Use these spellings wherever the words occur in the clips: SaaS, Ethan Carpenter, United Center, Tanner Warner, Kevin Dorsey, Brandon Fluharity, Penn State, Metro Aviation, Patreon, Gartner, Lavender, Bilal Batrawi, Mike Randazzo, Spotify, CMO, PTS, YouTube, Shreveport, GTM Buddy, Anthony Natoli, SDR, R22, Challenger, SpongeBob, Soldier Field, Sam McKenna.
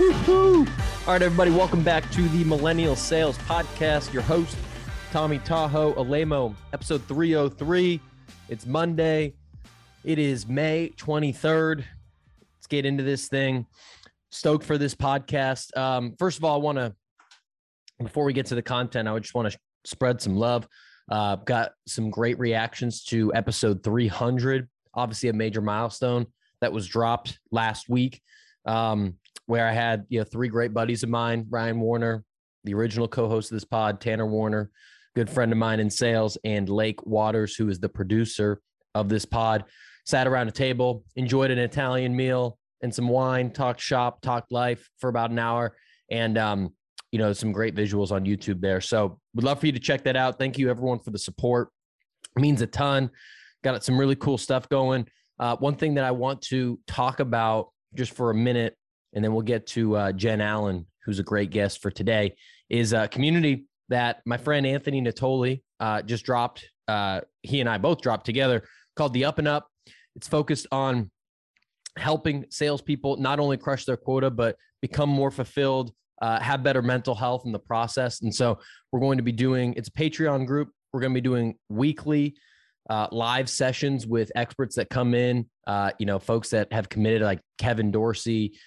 All right, everybody, welcome back to the Millennial Sales Podcast. Your host, Tommy Tahoe Alemo, episode 303. It's Monday. It is May 23rd. Let's get into this thing. Stoked for this podcast. First of all, I want to, before we get to the content, I just want to spread some love. Got some great reactions to episode 300, obviously a major milestone that was dropped last week, where I had three great buddies of mine, Brian Warner, the original co-host of this pod, Tanner Warner, good friend of mine in sales, and Lake Waters, who is the producer of this pod, sat around a table, enjoyed an Italian meal and some wine, talked shop, talked life for about an hour, and some great visuals on YouTube there. So would love for you to check that out. Thank you, everyone, for the support. It means a ton. Got some really cool stuff going. One thing that I want to talk about just for a minute, and then we'll get to Jen Allen, who's a great guest for today, is a community that my friend Anthony Natoli just dropped. He and I both dropped together, called The Up and Up. It's focused on helping salespeople not only crush their quota, but become more fulfilled, have better mental health in the process. And so we're going to be doing, it's a Patreon group. We're going to be doing weekly live sessions with experts that come in, folks that have committed, like Kevin Dorsey,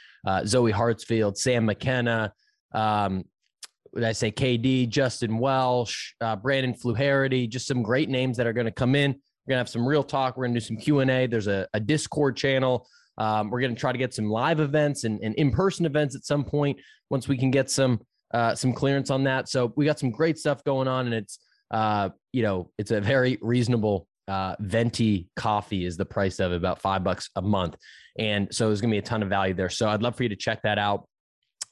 Zoe Hartsfield, Sam McKenna, KD, Justin Welsh, Brandon Fluharity, just some great names that are going to come in. We're going to have some real talk. We're going to do some Q&A. There's a Discord channel. We're going to try to get some live events and in-person events at some point once we can get some clearance on that. So we got some great stuff going on, and it's, it's a very reasonable venti coffee is the price of it, about $5 a month. And so there's going to be a ton of value there. So I'd love for you to check that out.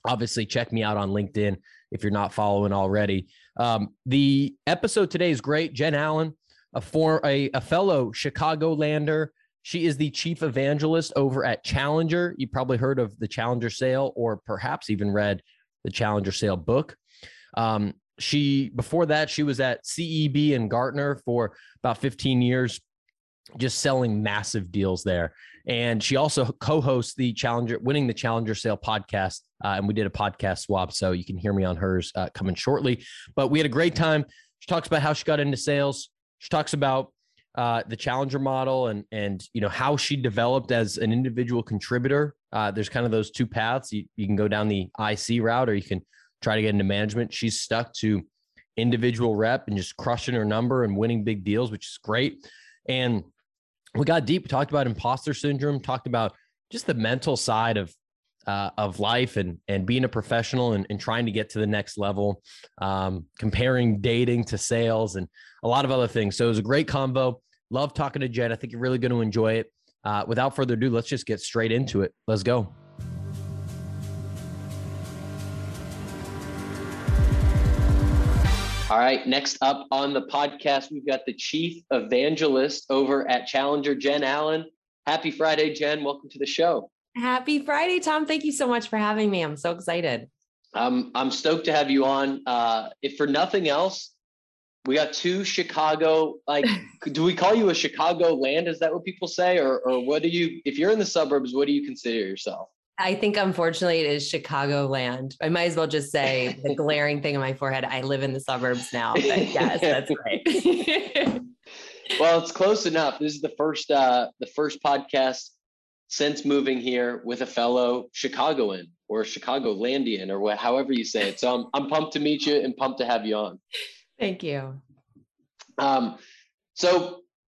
Obviously, check me out on LinkedIn if you're not following already. The episode today is great. Jen Allen, a fellow Chicagolander. She is the chief evangelist over at Challenger. You probably heard of the Challenger sale, or perhaps even read the Challenger sale book. Before that, she was at CEB and Gartner for about 15 years, just selling massive deals there. And she also co-hosts the Challenger, Winning the Challenger Sale podcast. And we did a podcast swap, so you can hear me on hers coming shortly. But we had a great time. She talks about how she got into sales. She talks about the Challenger model and how she developed as an individual contributor. There's kind of those two paths. You can go down the IC route, or you can try to get into management. She's stuck to individual rep and just crushing her number and winning big deals, which is great. And we got deep, talked about imposter syndrome, talked about just the mental side of life and being a professional and trying to get to the next level, comparing dating to sales and a lot of other things. So it was a great convo. Love talking to Jen. I think you're really going to enjoy it. Without further ado, let's just get straight into it. Let's go. All right. Next up on the podcast, we've got the chief evangelist over at Challenger, Jen Allen. Happy Friday, Jen. Welcome to the show. Happy Friday, Tom. Thank you so much for having me. I'm so excited. I'm stoked to have you on. If for nothing else, we got two Chicago, do we call you a Chicago land? Is that what people say? Or what do you, if you're in the suburbs, what do you consider yourself? I think unfortunately it is Chicago land. I might as well just say the glaring thing on my forehead. I live in the suburbs now. But yes, that's right. Well, it's close enough. This is the first podcast since moving here with a fellow Chicagoan or Chicagolandian or however you say it. So I'm pumped to meet you and pumped to have you on. Thank you. So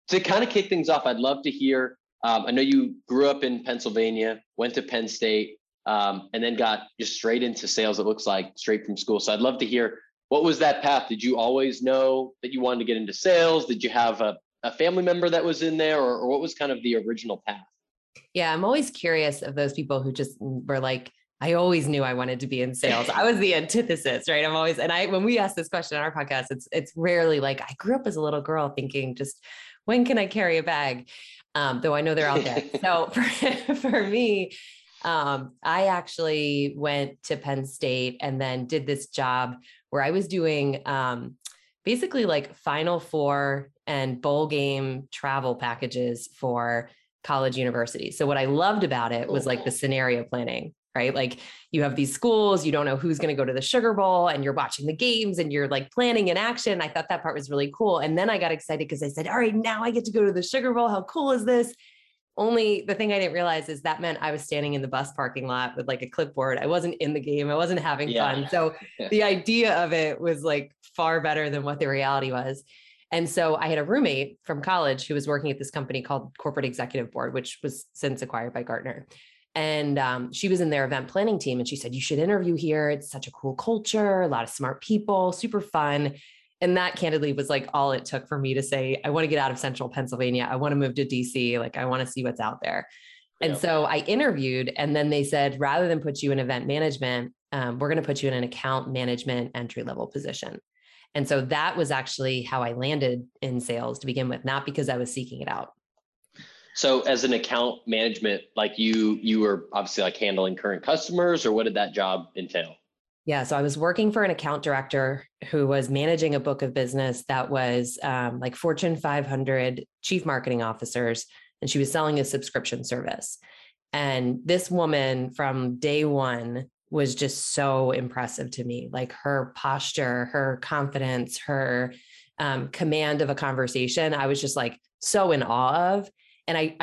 to kind of kick things off, I'd love to hear, I know you grew up in Pennsylvania, went to Penn State, and then got just straight into sales, it looks like, straight from school. So I'd love to hear, what was that path? Did you always know that you wanted to get into sales? Did you have a family member that was in there, or what was kind of the original path? Yeah, I'm always curious of those people who just were like, I always knew I wanted to be in sales. I was the antithesis, right? I'm always, when we ask this question on our podcast, it's rarely like, I grew up as a little girl thinking just, when can I carry a bag? Though I know they're out there. So for me, I actually went to Penn State and then did this job where I was doing basically like Final Four and bowl game travel packages for college universities. So what I loved about it was like the scenario planning. right? Like you have these schools, you don't know who's going to go to the Sugar Bowl, and you're watching the games and you're like planning an action. I thought that part was really cool. And then I got excited because I said, all right, now I get to go to the Sugar Bowl. How cool is this? Only the thing I didn't realize is that meant I was standing in the bus parking lot with like a clipboard. I wasn't in the game. I wasn't having fun. So the idea of it was like far better than what the reality was. And so I had a roommate from college who was working at this company called Corporate Executive Board, which was since acquired by Gartner. And she was in their event planning team. And she said, you should interview here. It's such a cool culture, a lot of smart people, super fun. And that candidly was like all it took for me to say, I want to get out of central Pennsylvania. I want to move to DC. Like I want to see what's out there. Yeah. And so I interviewed, and then they said, rather than put you in event management, we're going to put you in an account management entry-level position. And so that was actually how I landed in sales to begin with, not because I was seeking it out. So as an account management, like you were obviously like handling current customers, or what did that job entail? Yeah. So I was working for an account director who was managing a book of business that was like Fortune 500 chief marketing officers. And she was selling a subscription service. And this woman from day one was just so impressive to me, like her posture, her confidence, her command of a conversation. I was just like so in awe of. And I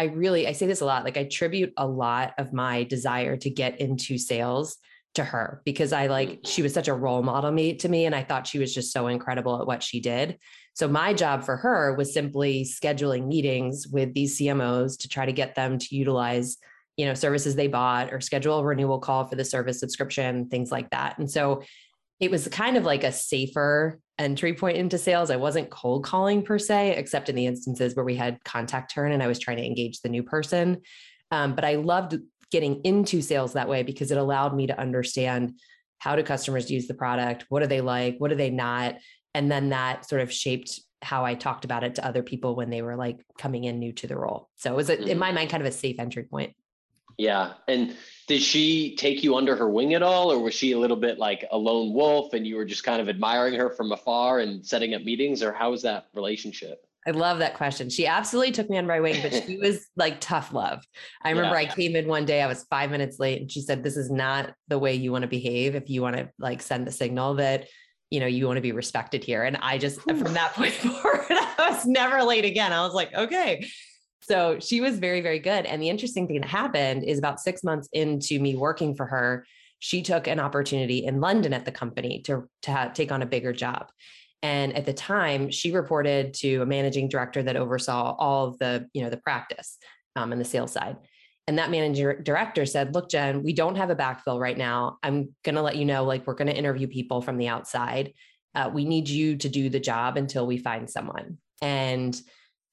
say this a lot, like I attribute a lot of my desire to get into sales to her, because she was such a role model to me. And I thought she was just so incredible at what she did. So my job for her was simply scheduling meetings with these CMOs to try to get them to utilize services they bought, or schedule a renewal call for the service subscription, things like that. And so it was kind of like a safer entry point into sales. I wasn't cold calling per se, except in the instances where we had contact turn and I was trying to engage the new person. But I loved getting into sales that way because it allowed me to understand, how do customers use the product? What do they like? What do they not? And then that sort of shaped how I talked about it to other people when they were like coming in new to the role. So it was in my mind, kind of a safe entry point. Yeah. And did she take you under her wing at all? Or was she a little bit like a lone wolf and you were just kind of admiring her from afar and setting up meetings, or how was that relationship? I love that question. She absolutely took me under my wing, but she was like tough love. I remember I came in one day, I was 5 minutes late, and she said, this is not the way you want to behave if you want to like send the signal that, you want to be respected here. And I just, from that point forward, I was never late again. I was like, okay. So she was very, very good. And the interesting thing that happened is about 6 months into me working for her, she took an opportunity in London at the company to take on a bigger job. And at the time, she reported to a managing director that oversaw all of the, the practice and the sales side. And that manager director said, look, Jen, we don't have a backfill right now. I'm going to let you know, like, we're going to interview people from the outside. We need you to do the job until we find someone. And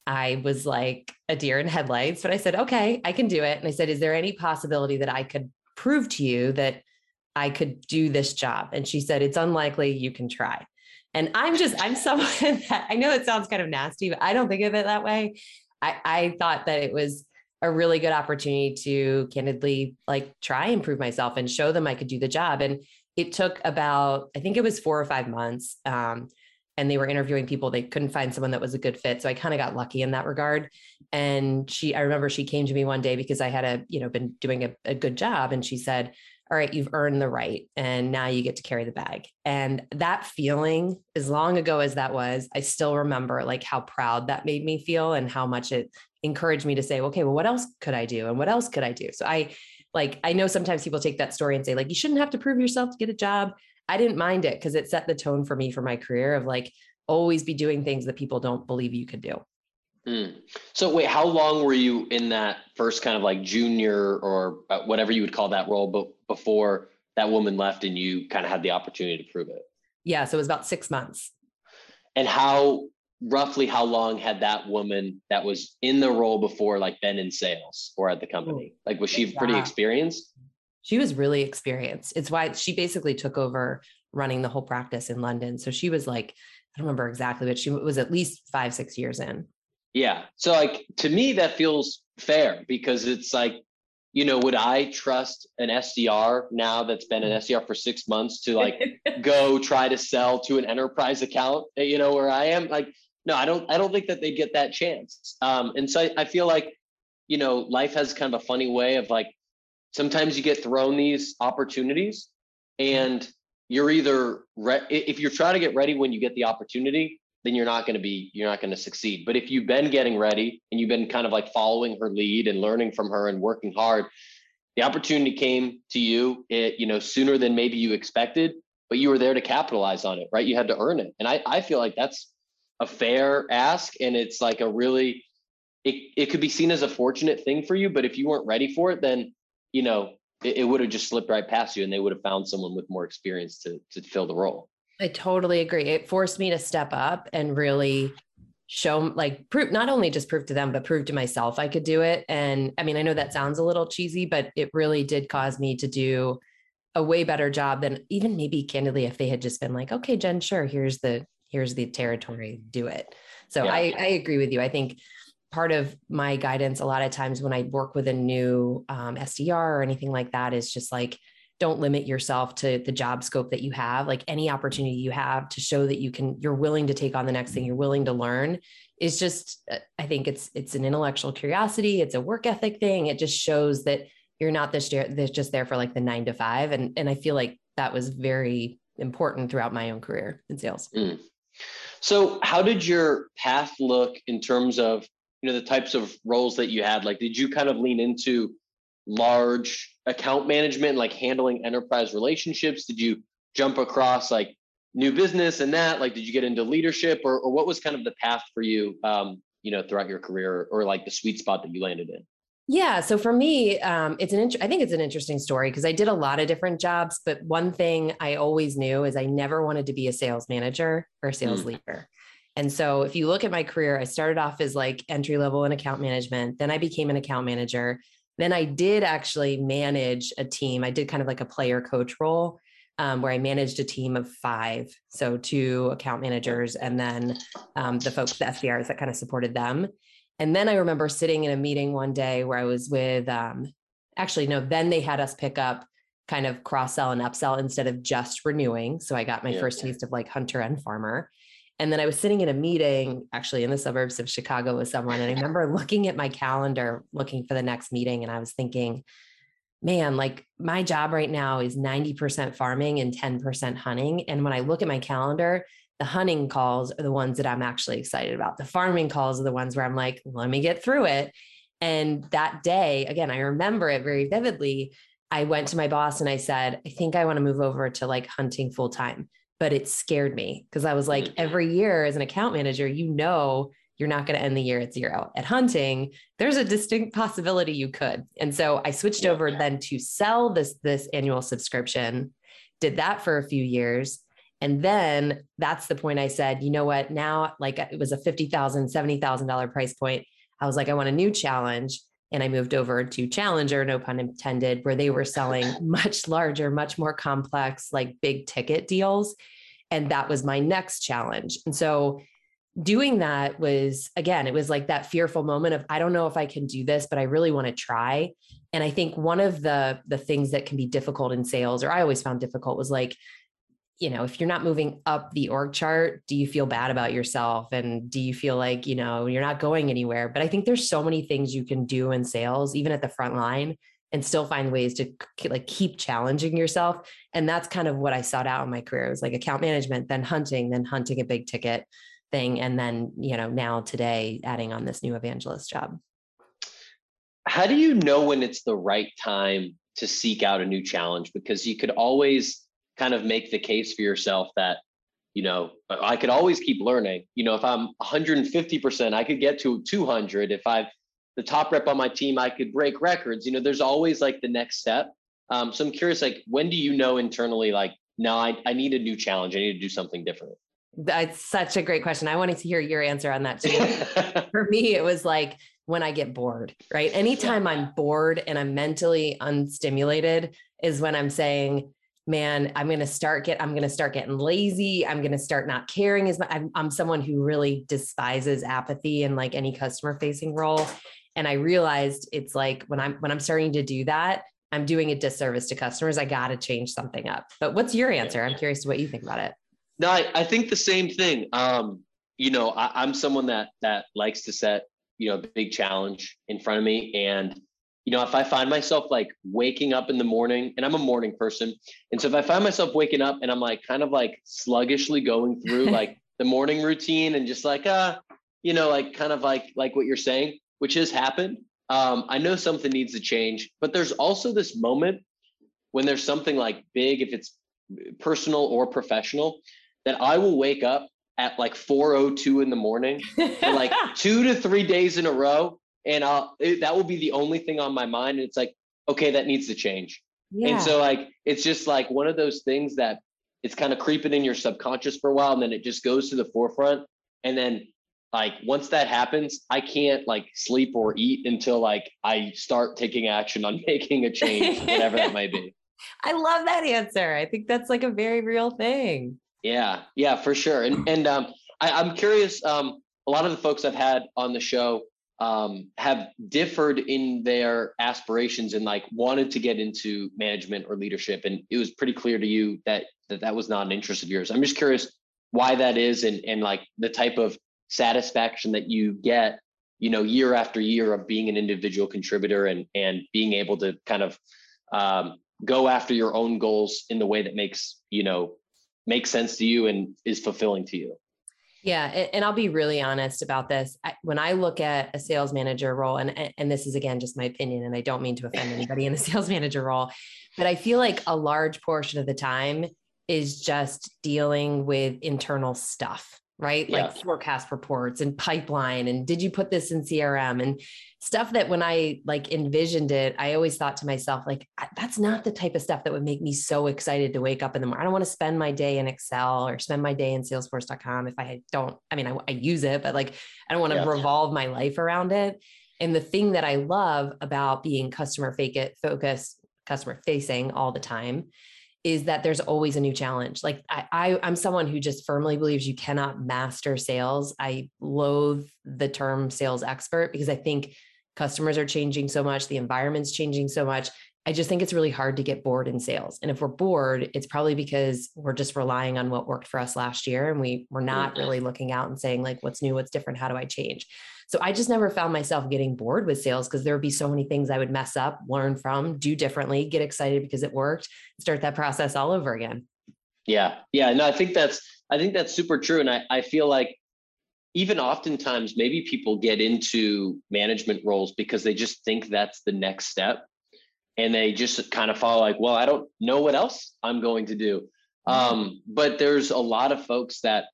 I was like a deer in headlights, but I said, okay, I can do it. And I said, is there any possibility that I could prove to you that I could do this job? And she said, it's unlikely, you can try. And I'm someone that, I know it sounds kind of nasty, but I don't think of it that way. I thought that it was a really good opportunity to candidly like try and prove myself and show them I could do the job. And it took about, I think it was 4 or 5 months. And they were interviewing people. They couldn't find someone that was a good fit. So I kind of got lucky in that regard. And I remember she came to me one day because I had been doing a good job. And she said, all right, you've earned the right, and now you get to carry the bag. And that feeling, as long ago as that was, I still remember like how proud that made me feel and how much it encouraged me to say, okay, well, what else could I do? And what else could I do? So I know sometimes people take that story and say like, you shouldn't have to prove yourself to get a job. I didn't mind it because it set the tone for me for my career of like, always be doing things that people don't believe you could do. So wait, how long were you in that first kind of like junior or whatever you would call that role, but before that woman left and you kind of had the opportunity to prove it? Yeah. So it was about 6 months. And roughly how long had that woman that was in the role before like been in sales or at the company? Like, was she pretty experienced? She was really experienced. It's why she basically took over running the whole practice in London. So she was like, I don't remember exactly, but she was at least 5-6 years in. Yeah. So like, to me, that feels fair because it's like, would I trust an SDR now that's been an SDR for 6 months to like go try to sell to an enterprise account, where I am? Like, no, I don't think that they get that chance. And so I feel like, life has kind of a funny way of like, Sometimes you get thrown these opportunities, and you're either if you're trying to get ready when you get the opportunity, then you're not going to succeed. But if you've been getting ready and you've been kind of like following her lead and learning from her and working hard, the opportunity came to you, sooner than maybe you expected, but you were there to capitalize on it, right? You had to earn it. And I feel like that's a fair ask. And it's like it could be seen as a fortunate thing for you, but if you weren't ready for it, then, it would have just slipped right past you, and they would have found someone with more experience to fill the role. I totally agree. It forced me to step up and really show, like, prove, not only just prove to them, but prove to myself I could do it. And I mean, I know that sounds a little cheesy, but it really did cause me to do a way better job than even maybe candidly, if they had just been like, okay, Jen, sure, here's the territory, do it. So yeah. I agree with you. I think part of my guidance, a lot of times when I work with a new SDR or anything like that, is just like, don't limit yourself to the job scope that you have. Like, any opportunity you have to show that you're willing to take on the next thing, you're willing to learn. It's just, I think it's an intellectual curiosity. It's a work ethic thing. It just shows that you're not just there for like the 9 to 5. And I feel like that was very important throughout my own career in sales. Mm. So how did your path look in terms of, the types of roles that you had? Like, did you kind of lean into large account management, like handling enterprise relationships? Did you jump across like new business and that? Like, did you get into leadership, or what was kind of the path for you, throughout your career, or like the sweet spot that you landed in? Yeah. So for me, I think it's an interesting story, because I did a lot of different jobs, but one thing I always knew is I never wanted to be a sales manager or a sales leader. And so if you look at my career, I started off as like entry level in account management. Then I became an account manager. Then I did actually manage a team. I did kind of like a player coach role, where I managed a team of 5. So 2 account managers, and then the SDRs that kind of supported them. And then I remember sitting in a meeting one day where I was with, then they had us pick up kind of cross sell and upsell instead of just renewing. So I got my first taste of like hunter and farmer. And then I was sitting in a meeting actually in the suburbs of Chicago with someone. And I remember looking at my calendar, looking for the next meeting. And I was thinking, man, like my job right now is 90% farming and 10% hunting. And when I look at my calendar, the hunting calls are the ones that I'm actually excited about. The farming calls are the ones where I'm like, let me get through it. And that day, again, I remember it very vividly. I went to my boss and I said, I think I want to move over to like hunting full time. But it scared me, because I was like, every year as an account manager, you're not going to end the year at 0. At hunting, there's a distinct possibility you could. And so I switched over then to sell this annual subscription, did that for a few years. And then that's the point I said, you know what, now, like, it was a $50,000, $70,000 price point. I was like, I want a new challenge. And I moved over to Challenger, no pun intended, where they were selling much larger, much more complex, like big ticket deals. And that was my next challenge. And so doing that was, again, it was like that fearful moment of, I don't know if I can do this, but I really want to try. And I think one of the things that can be difficult in sales, or I always found difficult, was like, if you're not moving up the org chart, do you feel bad about yourself? And do you feel like, you're not going anywhere? But I think there's so many things you can do in sales, even at the front line, and still find ways to like keep challenging yourself. And that's kind of what I sought out in my career. It was like account management, then hunting a big ticket thing. And then, now today, adding on this new evangelist job. How do you know when it's the right time to seek out a new challenge? Because you could always kind of make the case for yourself that, I could always keep learning. If I'm 150%, I could get to 200. If I'm the top rep on my team, I could break records. There's always like the next step. So I'm curious, like, when do you know internally, like, no, I need a new challenge. I need to do something different. That's such a great question. I wanted to hear your answer on that too. For me, it was like when I get bored, right? Anytime I'm bored and I'm mentally unstimulated is when I'm saying, man, I'm going to start getting lazy. I'm going to start not caring as much. I'm someone who really despises apathy and like any customer facing role. And I realized it's like when I'm starting to do that, I'm doing a disservice to customers. I got to change something up. But what's your answer? I'm curious what you think about it. No, I think the same thing. I'm someone that likes to set, a big challenge in front of me. And you know, if I find myself like waking up in the morning, and I'm a morning person. And so if I find myself waking up and I'm like, kind of like sluggishly going through like the morning routine and just like, you know, like kind of like what you're saying, which has happened. I know something needs to change, but there's also this moment when there's something like big, if it's personal or professional, that I will wake up at like 4:02 in the morning for like 2 to 3 days in a row. And that will be the only thing on my mind. And it's like, okay, that needs to change. Yeah. And so like, it's just like one of those things that it's kind of creeping in your subconscious for a while. And then it just goes to the forefront. And then like, once that happens, I can't like sleep or eat until like I start taking action on making a change, whatever that might be. I love that answer. I think that's like a very real thing. Yeah. Yeah, for sure. And I'm curious, a lot of the folks I've had on the show, have differed in their aspirations and like wanted to get into management or leadership. And it was pretty clear to you that was not an interest of yours. I'm just curious why that is and like the type of satisfaction that you get, you know, year after year of being an individual contributor and being able to kind of, go after your own goals in the way that makes sense to you and is fulfilling to you. Yeah. And I'll be really honest about this. When I look at a sales manager role, and this is again, just my opinion, and I don't mean to offend anybody in the sales manager role, but I feel like a large portion of the time is just dealing with internal stuff, right? Yeah. Like forecast reports and pipeline. And did you put this in CRM and stuff that when I like envisioned it, I always thought to myself, like, that's not the type of stuff that would make me so excited to wake up in the morning. I don't want to spend my day in Excel or spend my day in salesforce.com. If I don't, I mean, I use it, but like, I don't want to revolve my life around it. And the thing that I love about being customer facing all the time is that there's always a new challenge. Like I'm someone who just firmly believes you cannot master sales. I loathe the term sales expert because I think customers are changing so much. The environment's changing so much. I just think it's really hard to get bored in sales. And if we're bored, it's probably because we're just relying on what worked for us last year. And we're not really looking out and saying like, what's new, what's different? How do I change? So I just never found myself getting bored with sales because there would be so many things I would mess up, learn from, do differently, get excited because it worked, start that process all over again. Yeah. Yeah. No, I think that's super true. And I feel like even oftentimes maybe people get into management roles because they just think that's the next step. And they just kind of follow like, well, I don't know what else I'm going to do. But there's a lot of folks that,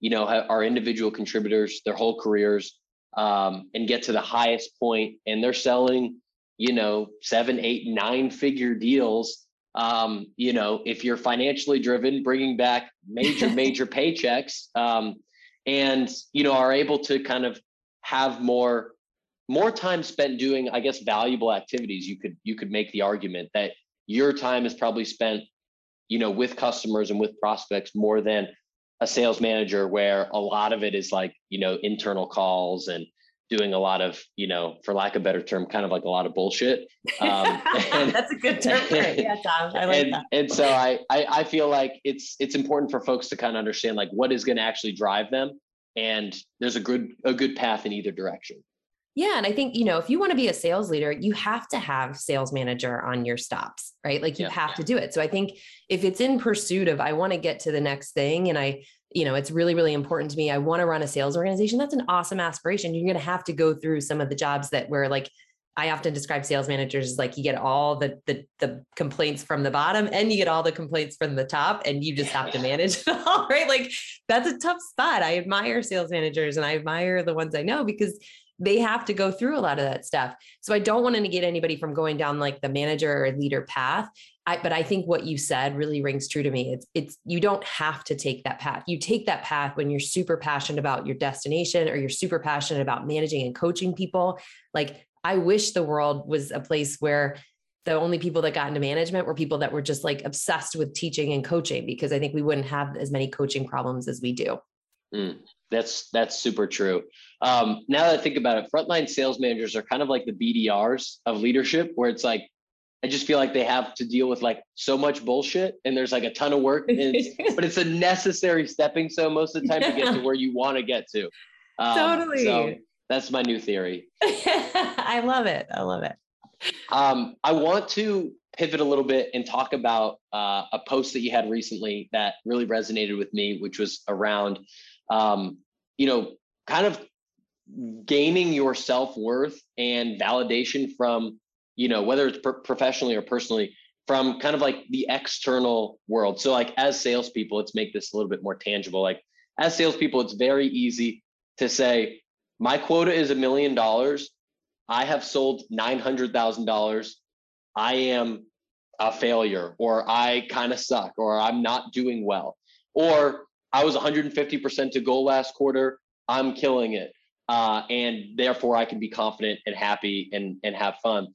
you know, are individual contributors their whole careers and get to the highest point and they're selling, you know, 7, 8, 9 figure deals. You know, if you're financially driven, bringing back major paychecks and, you know, are able to kind of have more time spent doing, I guess, valuable activities. You could make the argument that your time is probably spent, you know, with customers and with prospects more than a sales manager, where a lot of it is like, you know, internal calls and doing a lot of, you know, for lack of a better term, kind of like a lot of bullshit. That's a good term for it. Yeah, Tom, I like that. And so I feel like it's important for folks to kind of understand like what is going to actually drive them. And there's a good path in either direction. Yeah. And I think, you know, if you want to be a sales leader, you have to have sales manager on your stops, right? Like you have to do it. So I think if it's in pursuit of, I want to get to the next thing and I, you know, it's really, really important to me. I want to run a sales organization. That's an awesome aspiration. You're going to have to go through some of the jobs that were like, I often describe sales managers as like you get all the complaints from the bottom and you get all the complaints from the top and you just have to manage it all, right? Like that's a tough spot. I admire sales managers and I admire the ones I know because they have to go through a lot of that stuff. So I don't want to negate anybody from going down like the manager or leader path. But I think what you said really rings true to me. It's you don't have to take that path. You take that path when you're super passionate about your destination or you're super passionate about managing and coaching people. Like I wish the world was a place where the only people that got into management were people that were just like obsessed with teaching and coaching, because I think we wouldn't have as many coaching problems as we do. That's super true. Now that I think about it, frontline sales managers are kind of like the BDRs of leadership, where it's like, I just feel like they have to deal with like so much bullshit and there's like a ton of work, but it's a necessary stepping stone most of the time to get to where you want to get to. Totally. So that's my new theory. I love it. I want to pivot a little bit and talk about a post that you had recently that really resonated with me, which was around, you know, kind of gaining your self-worth and validation from, you know, whether it's professionally or personally, from kind of like the external world. So like as salespeople, let's make this a little bit more tangible. Like as salespeople, it's very easy to say, my quota is $1 million. I have sold $900,000. I am a failure, or I kind of suck, or I'm not doing well, or I was 150% to goal last quarter. I'm killing it. And therefore I can be confident and happy and have fun.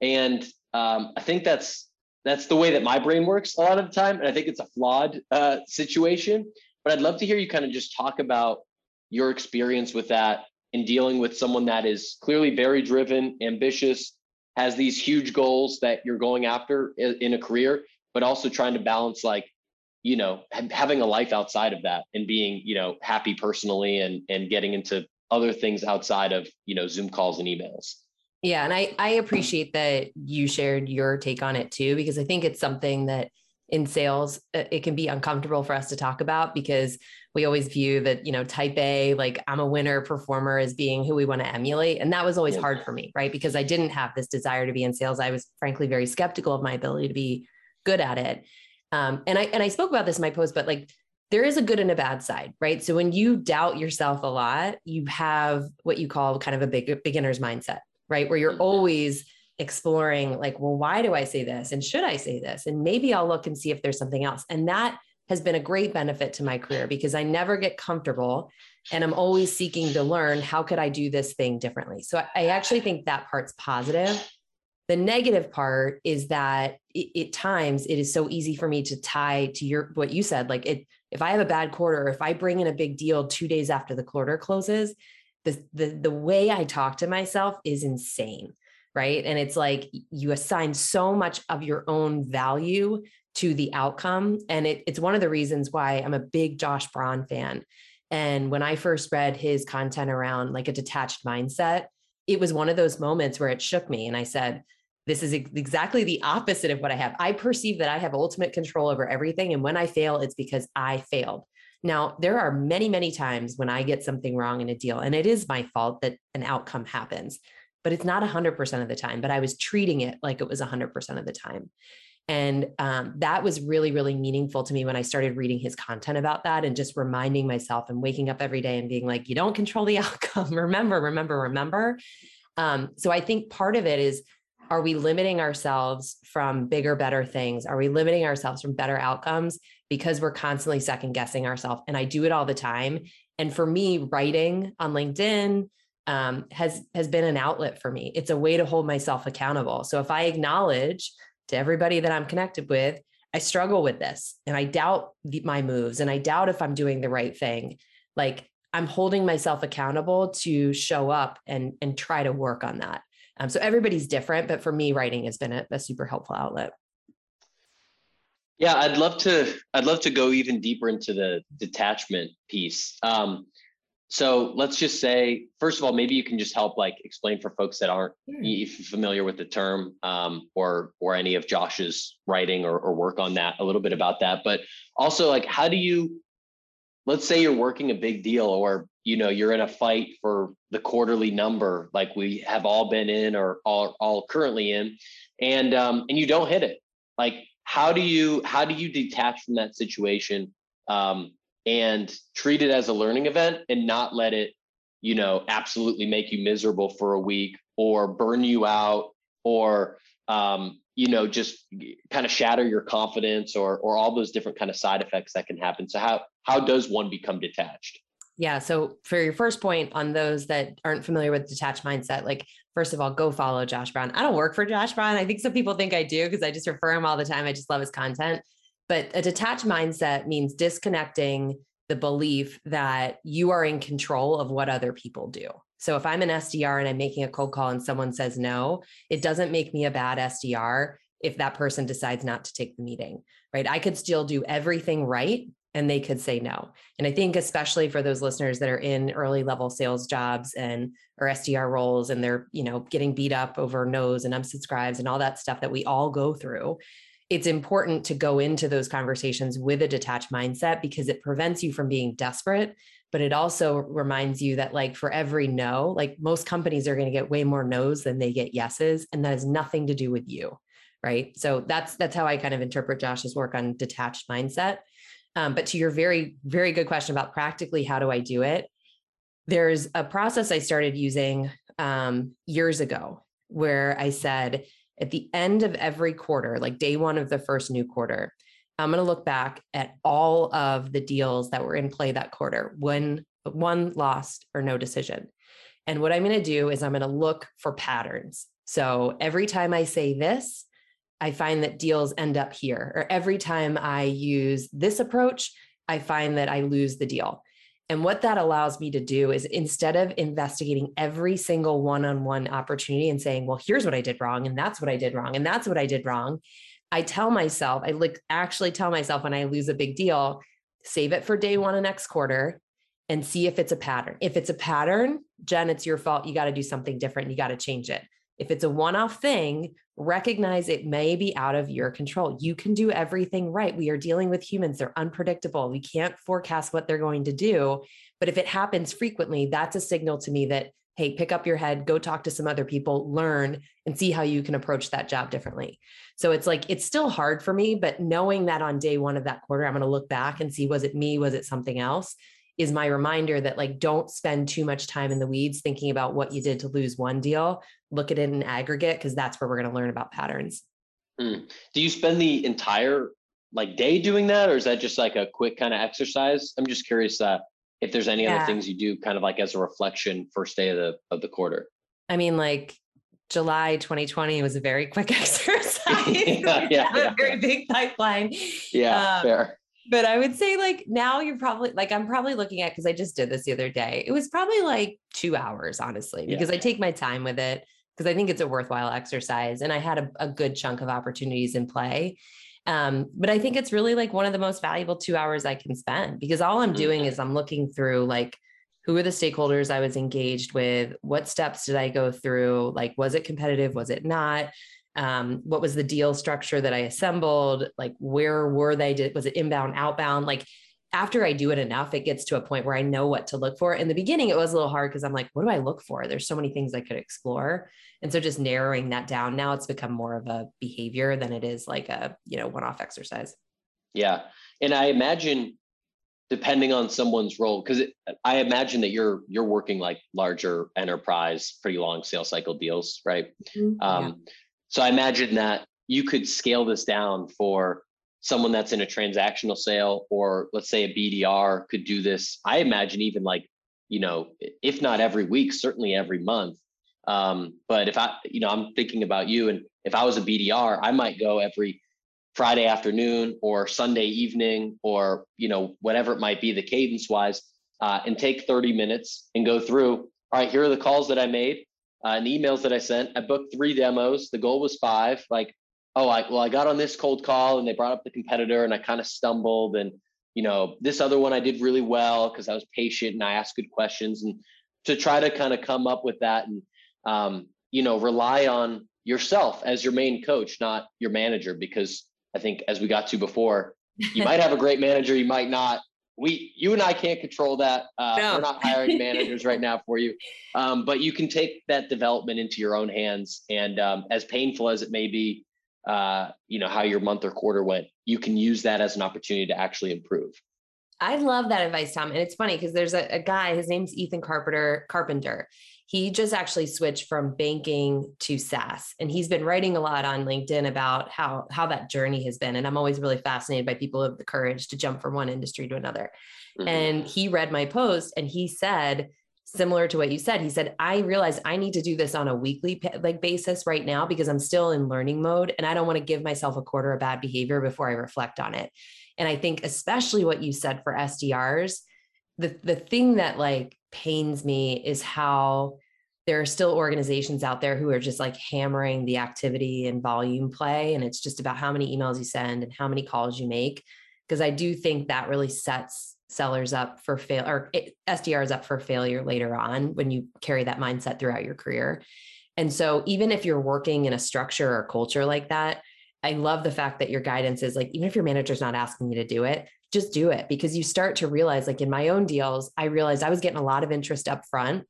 And I think that's the way that my brain works a lot of the time. And I think it's a flawed situation, but I'd love to hear you kind of just talk about your experience with that and dealing with someone that is clearly very driven, ambitious, has these huge goals that you're going after in a career, but also trying to balance, like, you know, having a life outside of that and being, you know, happy personally and getting into other things outside of, you know, Zoom calls and emails. Yeah. And I appreciate that you shared your take on it too, because I think it's something that in sales, it can be uncomfortable for us to talk about, because we always view that, you know, type A, like I'm a winner performer, as being who we want to emulate. And that was always hard for me, right? Because I didn't have this desire to be in sales. I was frankly very skeptical of my ability to be good at it. And I spoke about this in my post, but like, there is a good and a bad side, right? So when you doubt yourself a lot, you have what you call kind of a big beginner's mindset, right? Where you're always exploring, like, well, why do I say this? And should I say this? And maybe I'll look and see if there's something else. And that has been a great benefit to my career, because I never get comfortable and I'm always seeking to learn, how could I do this thing differently? So I actually think that part's positive. The negative part is that at times it is so easy for me to tie to what you said, like if I have a bad quarter, if I bring in a big deal 2 days after the quarter closes, the way I talk to myself is insane, right? And it's like you assign so much of your own value to the outcome. And it's one of the reasons why I'm a big Josh Braun fan. And when I first read his content around like a detached mindset, it was one of those moments where it shook me. And I said, this is exactly the opposite of what I have. I perceive that I have ultimate control over everything. And when I fail, it's because I failed. Now, there are many, many times when I get something wrong in a deal, and it is my fault that an outcome happens, but it's not 100% of the time, but I was treating it like it was 100% of the time. And that was really, really meaningful to me when I started reading his content about that, and just reminding myself and waking up every day and being like, you don't control the outcome. Remember. So I think part of it is, are we limiting ourselves from bigger, better things? Are we limiting ourselves from better outcomes because we're constantly second guessing ourselves? And I do it all the time. And for me, writing on LinkedIn has been an outlet for me. It's a way to hold myself accountable. So if I acknowledge to everybody that I'm connected with, I struggle with this and I doubt my moves and I doubt if I'm doing the right thing, like I'm holding myself accountable to show up and try to work on that. So everybody's different, but for me, writing has been a super helpful outlet. Yeah, I'd love to go even deeper into the detachment piece. So let's just say, first of all, maybe you can just help like explain for folks that aren't familiar with the term or any of Josh's writing or work on that, a little bit about that. But also, like, how do you, let's say you're working a big deal, or, you know, you're in a fight for the quarterly number, like we have all been in or all currently in, and you don't hit it. Like, how do you detach from that situation and treat it as a learning event and not let it, you know, absolutely make you miserable for a week or burn you out or, you know, just kind of shatter your confidence or all those different kind of side effects that can happen. So how does one become detached? Yeah. So for your first point on those that aren't familiar with detached mindset, like, first of all, go follow Josh Braun. I don't work for Josh Braun. I think some people think I do because I just refer him all the time. I just love his content. But a detached mindset means disconnecting the belief that you are in control of what other people do. So if I'm an SDR and I'm making a cold call and someone says no, it doesn't make me a bad SDR if that person decides not to take the meeting, right? I could still do everything right and they could say no. And I think especially for those listeners that are in early level sales jobs and or SDR roles, and they're, you know, getting beat up over no's and unsubscribes and all that stuff that we all go through, it's important to go into those conversations with a detached mindset, because it prevents you from being desperate, but it also reminds you that, like, for every no, like, most companies are going to get way more no's than they get yeses, and that has nothing to do with you, right? So that's how I kind of interpret Josh's work on detached mindset. But to your very, very good question about practically, how do I do it? There's a process I started using years ago where I said, at the end of every quarter, like day one of the first new quarter, I'm going to look back at all of the deals that were in play that quarter, when one lost or no decision. And what I'm going to do is I'm going to look for patterns. So every time I say this, I find that deals end up here, or every time I use this approach, I find that I lose the deal. And what that allows me to do is, instead of investigating every single one-on-one opportunity and saying, well, here's what I did wrong, and that's what I did wrong, and that's what I did wrong, I tell myself, I actually tell myself when I lose a big deal, save it for day one of next quarter and see if it's a pattern. If it's a pattern, Jen, it's your fault. You got to do something different. You got to change it. If it's a one-off thing, recognize it may be out of your control. You can do everything right. We are dealing with humans. They're unpredictable. We can't forecast what they're going to do. But if it happens frequently, that's a signal to me that, hey, pick up your head, go talk to some other people, learn, and see how you can approach that job differently. So it's like, it's still hard for me, but knowing that on day one of that quarter, I'm going to look back and see, was it me? Was it something else? Is my reminder that, like, don't spend too much time in the weeds thinking about what you did to lose one deal. Look at it in aggregate, because that's where we're going to learn about patterns. Mm. Do you spend the entire, like, day doing that, or is that just like a quick kind of exercise? I'm just curious if there's any other things you do kind of like as a reflection first day of the quarter. I mean, like, July 2020 was a very quick exercise. Big pipeline. Yeah, fair. But I would say, like, now you're probably like, I'm probably looking at, because I just did this the other day, it was probably like 2 hours, honestly, because I take my time with it, because I think it's a worthwhile exercise. And I had a good chunk of opportunities in play. But I think it's really like one of the most valuable 2 hours I can spend, because all I'm doing is I'm looking through, like, who are the stakeholders I was engaged with? What steps did I go through? Like, was it competitive? Was it not? What was the deal structure that I assembled? Like, where were they? Was it inbound, outbound? Like, after I do it enough, it gets to a point where I know what to look for. In the beginning, it was a little hard, because I'm like, what do I look for? There's so many things I could explore. And so just narrowing that down, now it's become more of a behavior than it is like a, you know, one-off exercise. Yeah. And I imagine, depending on someone's role, because I imagine that you're working like larger enterprise, pretty long sales cycle deals, right? Mm-hmm. So I imagine that you could scale this down for someone that's in a transactional sale, or let's say a BDR could do this. I imagine even like, you know, if not every week, certainly every month. But if I, you know, I'm thinking about you, and if I was a BDR, I might go every Friday afternoon or Sunday evening, or, you know, whatever it might be, the cadence wise, and take 30 minutes and go through, all right, here are the calls that I made. And the emails that I sent, I booked 3 demos. The goal was 5. Like, I got on this cold call and they brought up the competitor and I kind of stumbled. And, you know, this other one I did really well because I was patient and I asked good questions, and to try to kind of come up with that and, you know, rely on yourself as your main coach, not your manager. Because I think, as we got to before, you might have a great manager, you might not. You and I can't control that. No. We're not hiring managers right now for you. But you can take that development into your own hands. And as painful as it may be, you know, how your month or quarter went, you can use that as an opportunity to actually improve. I love that advice, Tom. And it's funny because there's a guy, his name's Ethan Carpenter. He just actually switched from banking to SaaS. And he's been writing a lot on LinkedIn about how that journey has been. And I'm always really fascinated by people who have the courage to jump from one industry to another. Mm-hmm. And he read my post and he said, similar to what you said, he said, I realized I need to do this on a weekly basis right now, because I'm still in learning mode and I don't want to give myself a quarter of bad behavior before I reflect on it. And I think especially what you said for SDRs, the thing that like pains me is how there are still organizations out there who are just like hammering the activity and volume play. And it's just about how many emails you send and how many calls you make. because I do think that really sets sellers up for fail, or SDRs up for failure later on when you carry that mindset throughout your career. And so even if you're working in a structure or culture like that, I love the fact that your guidance is like, even if your manager's not asking you to do it, just do it, because you start to realize, like in my own deals, I realized I was getting a lot of interest up front,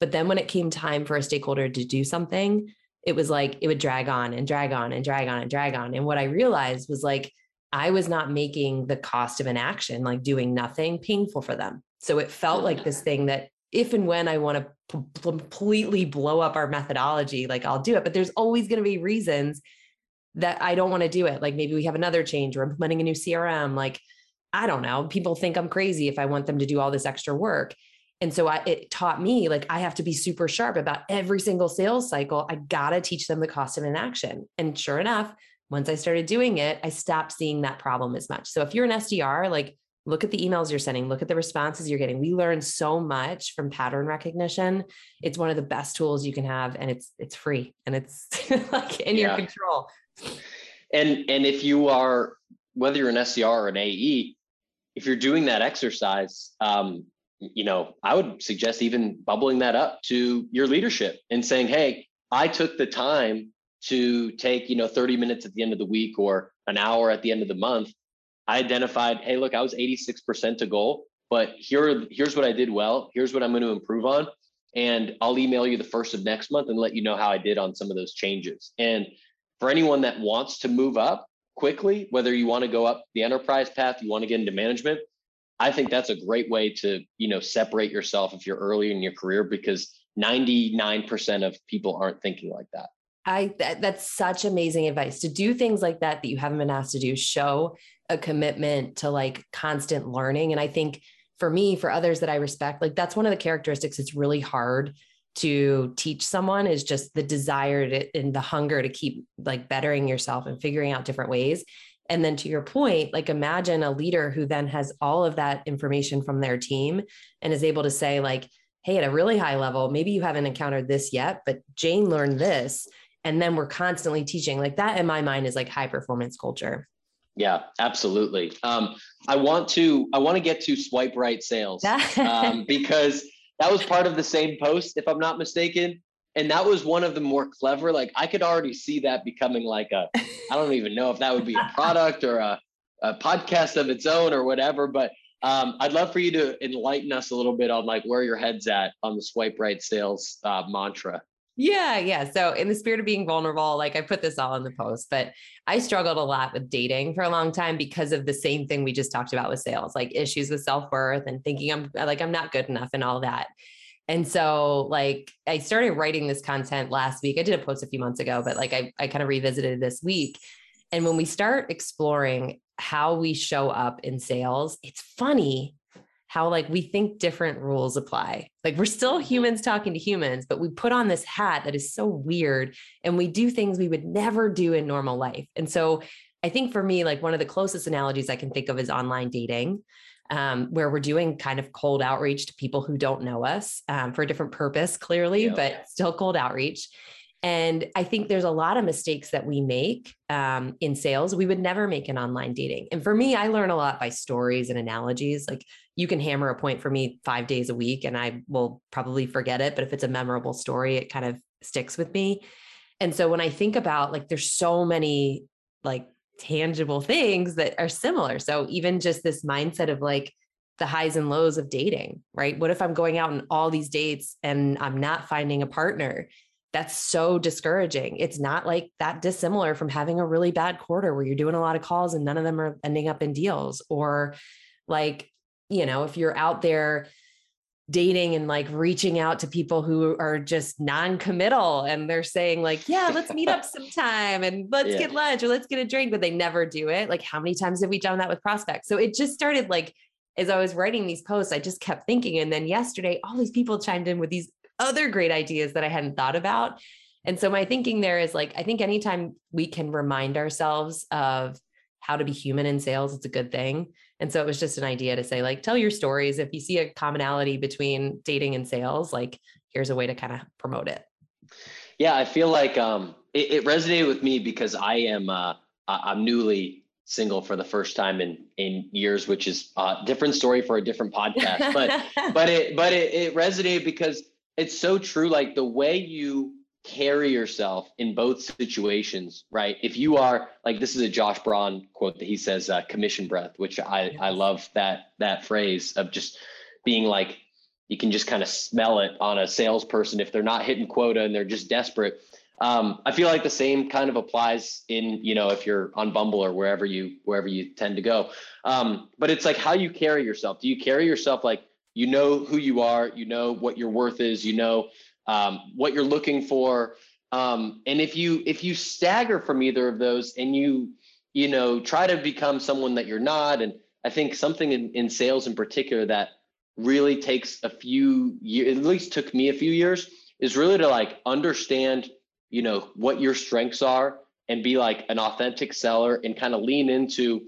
but then when it came time for a stakeholder to do something, it was like, it would drag on and drag on and drag on and drag on. And what I realized was like, I was not making the cost of an action, like doing nothing, painful for them. So it felt like this thing that if and when I want to completely blow up our methodology, like I'll do it, but there's always going to be reasons that I don't want to do it. Like maybe we have another change, we're implementing a new CRM. Like, I don't know, people think I'm crazy if I want them to do all this extra work. And so it taught me, like, I have to be super sharp about every single sales cycle. I got to teach them the cost of inaction. And sure enough, once I started doing it, I stopped seeing that problem as much. So if you're an SDR, like look at the emails you're sending, look at the responses you're getting. We learn so much from pattern recognition. It's one of the best tools you can have, and it's free, and it's like in your control. And if you are, whether you're an SDR or an AE, if you're doing that exercise, you know, I would suggest even bubbling that up to your leadership and saying, hey, I took the time to take, you know, 30 minutes at the end of the week or an hour at the end of the month. I identified, hey, look, I was 86% to goal, but here's what I did well. Here's what I'm going to improve on. And I'll email you the first of next month and let you know how I did on some of those changes. And for anyone that wants to move up quickly, whether you want to go up the enterprise path, you want to get into management, I think that's a great way to, you know, separate yourself if you're early in your career, because 99% of people aren't thinking like that. That's such amazing advice, to do things like that you haven't been asked to do. Show a commitment to like constant learning. And I think for me, for others that I respect, like that's one of the characteristics it's really hard to teach someone, is just the desire to, and the hunger to keep like bettering yourself and figuring out different ways. And then to your point, like imagine a leader who then has all of that information from their team and is able to say like, hey, at a really high level, maybe you haven't encountered this yet, but Jane learned this. And then we're constantly teaching. Like that in my mind is like high performance culture. Yeah, absolutely. I want to get to swipe right sales because that was part of the same post, if I'm not mistaken. And that was one of the more clever, like I could already see that becoming like a, I don't even know if that would be a product or a podcast of its own or whatever, but I'd love for you to enlighten us a little bit on like where your head's at on the swipe right sales mantra. Yeah. So in the spirit of being vulnerable, like I put this all in the post, but I struggled a lot with dating for a long time because of the same thing we just talked about with sales, like issues with self-worth and thinking I'm not good enough and all that. And so like I started writing this content last week. I did a post a few months ago, but like I kind of revisited this week. And when we start exploring how we show up in sales, it's funny how like we think different rules apply. Like we're still humans talking to humans, but we put on this hat that is so weird and we do things we would never do in normal life. And so I think for me, like one of the closest analogies I can think of is online dating, where we're doing kind of cold outreach to people who don't know us for a different purpose, clearly, but still cold outreach. And I think there's a lot of mistakes that we make in sales we would never make in online dating. And for me, I learn a lot by stories and analogies. Like you can hammer a point for me 5 days a week and I will probably forget it. But if it's a memorable story, it kind of sticks with me. And so when I think about like, there's so many like tangible things that are similar. So even just this mindset of like the highs and lows of dating, right? What if I'm going out on all these dates and I'm not finding a partner? That's so discouraging. It's not like that dissimilar from having a really bad quarter where you're doing a lot of calls and none of them are ending up in deals. Or like, you know, if you're out there dating and like reaching out to people who are just non-committal and they're saying like, yeah, let's meet up sometime and let's get lunch or let's get a drink, but they never do it. Like how many times have we done that with prospects? So it just started like, as I was writing these posts, I just kept thinking. And then yesterday, all these people chimed in with these other great ideas that I hadn't thought about. And so my thinking there is like, I think anytime we can remind ourselves of how to be human in sales, it's a good thing. And so it was just an idea to say, like, tell your stories. If you see a commonality between dating and sales, like here's a way to kind of promote it. Yeah. I feel like it resonated with me because I'm newly single for the first time in years, which is a different story for a different podcast, but it resonated because it's so true. Like the way you carry yourself in both situations, right? If you are like, this is a Josh Braun quote that he says, commission breath, which I love that phrase of just being like, you can just kind of smell it on a salesperson if they're not hitting quota and they're just desperate. I feel like the same kind of applies in, you know, if you're on Bumble or wherever you tend to go. But it's like how you carry yourself. Do you carry yourself like you know who you are, you know what your worth is, you know what you're looking for. And if you stagger from either of those and you know try to become someone that you're not, and I think something in sales in particular that really takes a few years, at least took me a few years, is really to like understand, you know, what your strengths are and be like an authentic seller and kind of lean into,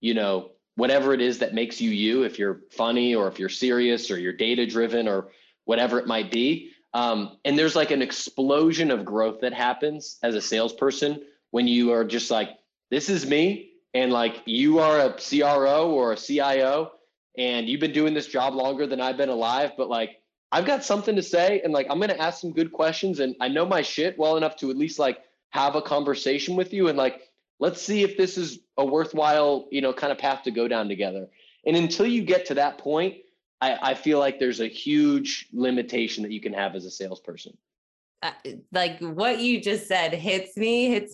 you know, whatever it is that makes you, you, if you're funny or if you're serious or you're data driven or whatever it might be. And there's like an explosion of growth that happens as a salesperson when you are just like, this is me. And like, you are a CRO or a CIO and you've been doing this job longer than I've been alive, but like, I've got something to say, and like, I'm going to ask some good questions, and I know my shit well enough to at least like have a conversation with you. And like, let's see if this is a worthwhile, you know, kind of path to go down together. And until you get to that point, I feel like there's a huge limitation that you can have as a salesperson. Like what you just said hits me.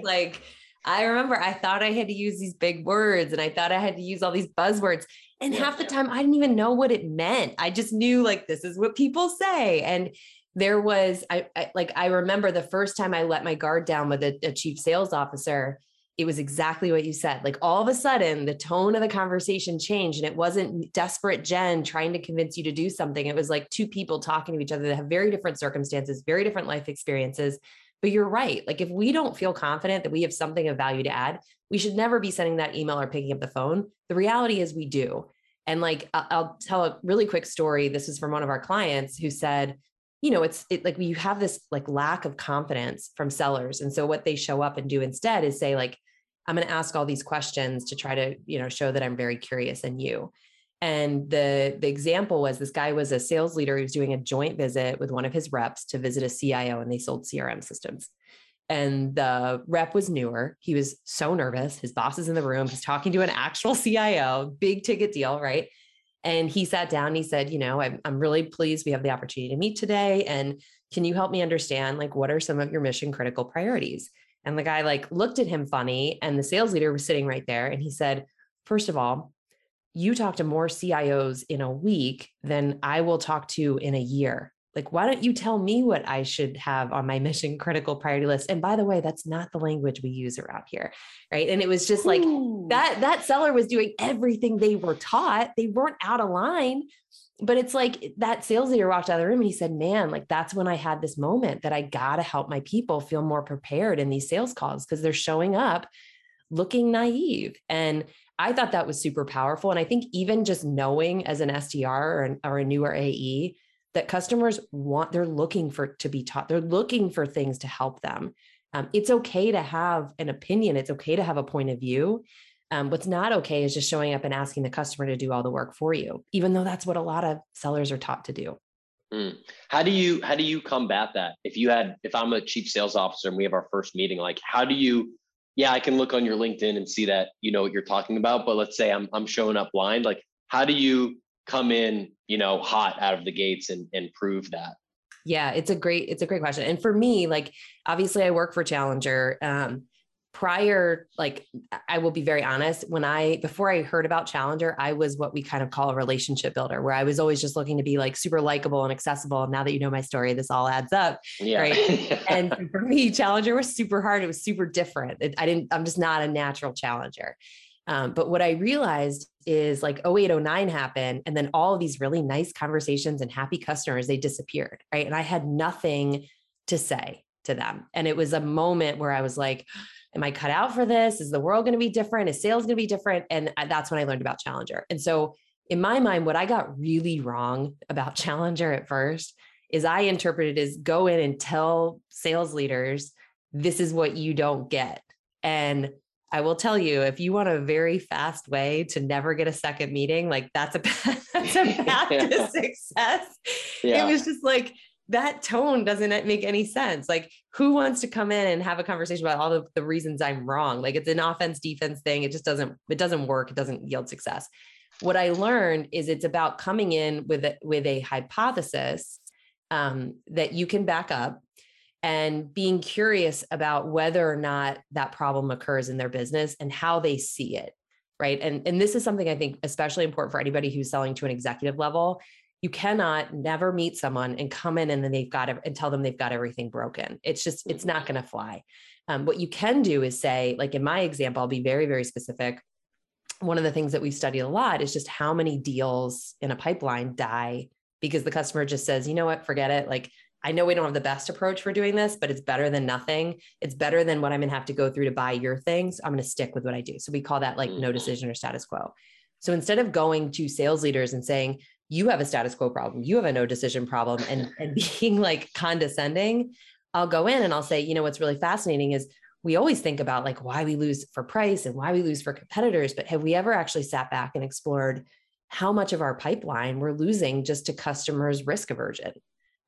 Like, I remember I thought I had to use these big words and I thought I had to use all these buzzwords. And half the time I didn't even know what it meant. I just knew like, this is what people say. And there was, I remember the first time I let my guard down with a chief sales officer, it was exactly what you said. Like all of a sudden the tone of the conversation changed and it wasn't desperate Jen trying to convince you to do something. It was like two people talking to each other that have very different circumstances, very different life experiences. But you're right. Like if we don't feel confident that we have something of value to add, we should never be sending that email or picking up the phone. The reality is we do. And like, I'll tell a really quick story. This is from one of our clients who said, you know, it's like, you have this like lack of confidence from sellers. And so what they show up and do instead is say like, I'm going to ask all these questions to try to, you know, show that I'm very curious in you. And the example was this guy was a sales leader. He was doing a joint visit with one of his reps to visit a CIO and they sold CRM systems. And the rep was newer. He was so nervous. His boss is in the room. He's talking to an actual CIO, big ticket deal, right? And he sat down and he said, you know, I'm really pleased we have the opportunity to meet today. And can you help me understand like, what are some of your mission critical priorities? And the guy like looked at him funny and the sales leader was sitting right there. And he said, first of all, you talk to more CIOs in a week than I will talk to in a year. Like, why don't you tell me what I should have on my mission critical priority list? And by the way, that's not the language we use around here, right? And it was just like that seller was doing everything they were taught. They weren't out of line, but it's like that sales leader walked out of the room and he said, man, like that's when I had this moment that I got to help my people feel more prepared in these sales calls because they're showing up looking naive. And I thought that was super powerful. And I think even just knowing as an SDR or a newer AE that customers want, they're looking for to be taught, they're looking for things to help them. It's okay to have an opinion. It's okay to have a point of view. What's not okay is just showing up and asking the customer to do all the work for you, even though that's what a lot of sellers are taught to do. Mm. How do you combat that? If I'm a chief sales officer and we have our first meeting, like how do you, yeah, I can look on your LinkedIn and see that you know what you're talking about, but let's say I'm showing up blind. Like, how do you come in, you know, hot out of the gates and prove that? Yeah, it's a great question. And for me, like, obviously I work for Challenger. Prior, like, I will be very honest, before I heard about Challenger, I was what we kind of call a relationship builder, where I was always just looking to be like super likable and accessible. And now that you know my story, this all adds up, yeah. Right? And for me, Challenger was super hard. It was super different. I'm just not a natural Challenger. But what I realized is like 08, 09 happened. And then all of these really nice conversations and happy customers, they disappeared, right? And I had nothing to say to them. And it was a moment where I was like, am I cut out for this? Is the world going to be different? Is sales going to be different? And that's when I learned about Challenger. And so in my mind, what I got really wrong about Challenger at first is I interpreted as go in and tell sales leaders, this is what you don't get. And I will tell you, if you want a very fast way to never get a second meeting, like that's a path to success. Yeah. It was just like, that tone doesn't make any sense. Like, who wants to come in and have a conversation about all the reasons I'm wrong? Like, it's an offense defense thing. It just doesn't work. It doesn't yield success. What I learned is it's about coming in with a hypothesis that you can back up, and being curious about whether or not that problem occurs in their business and how they see it, right? And this is something I think especially important for anybody who's selling to an executive level. You cannot never meet someone and come in and then tell them they've got everything broken. It's just, it's not going to fly. What you can do is say, like in my example, I'll be very, very specific. One of the things that we've studied a lot is just how many deals in a pipeline die because the customer just says, you know what, forget it. Like, I know we don't have the best approach for doing this, but it's better than nothing. It's better than what I'm going to have to go through to buy your things. I'm going to stick with what I do. So we call that like no decision or status quo. So instead of going to sales leaders and saying, you have a status quo problem, you have a no decision problem, and being like condescending, I'll go in and I'll say, you know, what's really fascinating is we always think about like why we lose for price and why we lose for competitors, but have we ever actually sat back and explored how much of our pipeline we're losing just to customers' risk aversion,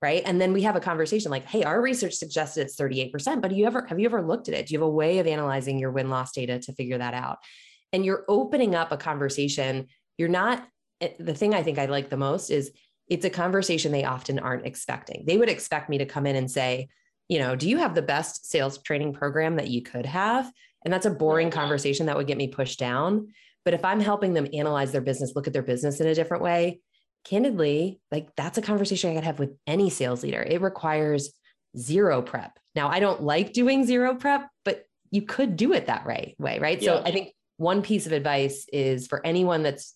right? And then we have a conversation like, hey, our research suggested it's 38%, but have you ever looked at it? Do you have a way of analyzing your win-loss data to figure that out? And you're opening up a conversation. The thing I think I like the most is it's a conversation they often aren't expecting. They would expect me to come in and say, you know, do you have the best sales training program that you could have? And that's a boring conversation that would get me pushed down. But if I'm helping them analyze their business, look at their business in a different way, candidly, like that's a conversation I could have with any sales leader. It requires zero prep. Now, I don't like doing zero prep, but you could do it that way, right? Yeah. So I think one piece of advice is for anyone that's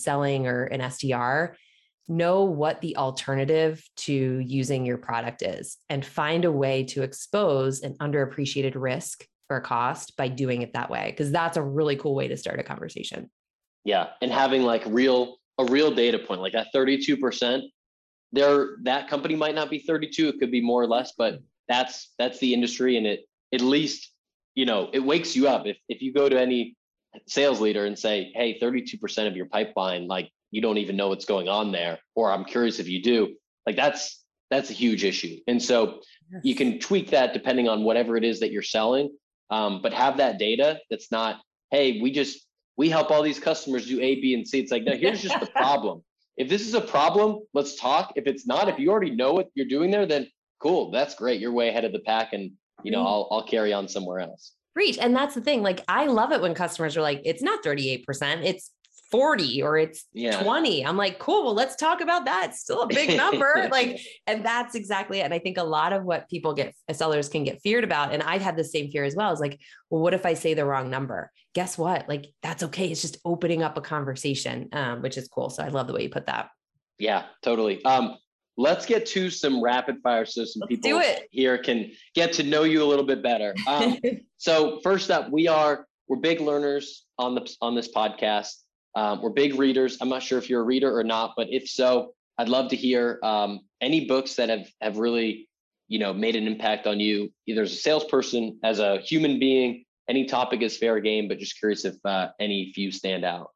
selling or an SDR, know what the alternative to using your product is and find a way to expose an underappreciated risk or cost by doing it that way, because that's a really cool way to start a conversation. Yeah. And having like a real data point, like that 32%, that company might not be 32, it could be more or less, but that's the industry. And it, at least, you know, it wakes you up. If you go to any sales leader and say, hey, 32% of your pipeline, like you don't even know what's going on there, or I'm curious if you do, like that's a huge issue. And so you can tweak that depending on whatever it is that you're selling, but have that data. That's not, hey, we help all these customers do A, B, and C. It's like, no, here's just the problem. If this is a problem, let's talk. If it's not, if you already know what you're doing there, then cool, that's great. You're way ahead of the pack, and you know, I'll carry on somewhere else. Reach. And that's the thing. Like, I love it when customers are like, it's not 38%, it's 40 or it's 20. I'm like, cool, well, let's talk about that. It's still a big number. Like, and that's exactly it. And I think a lot of what people sellers can get feared about. And I've had the same fear as well, is like, well, what if I say the wrong number? Guess what? Like, that's okay. It's just opening up a conversation, which is cool. So I love the way you put that. Yeah, totally. Let's get to some rapid fire so some people here can get to know you a little bit better. So first up, we're big learners on this podcast. We're big readers. I'm not sure if you're a reader or not, but if so, I'd love to hear any books that have really, you know, made an impact on you, either as a salesperson, as a human being. Any topic is fair game, but just curious if any few stand out.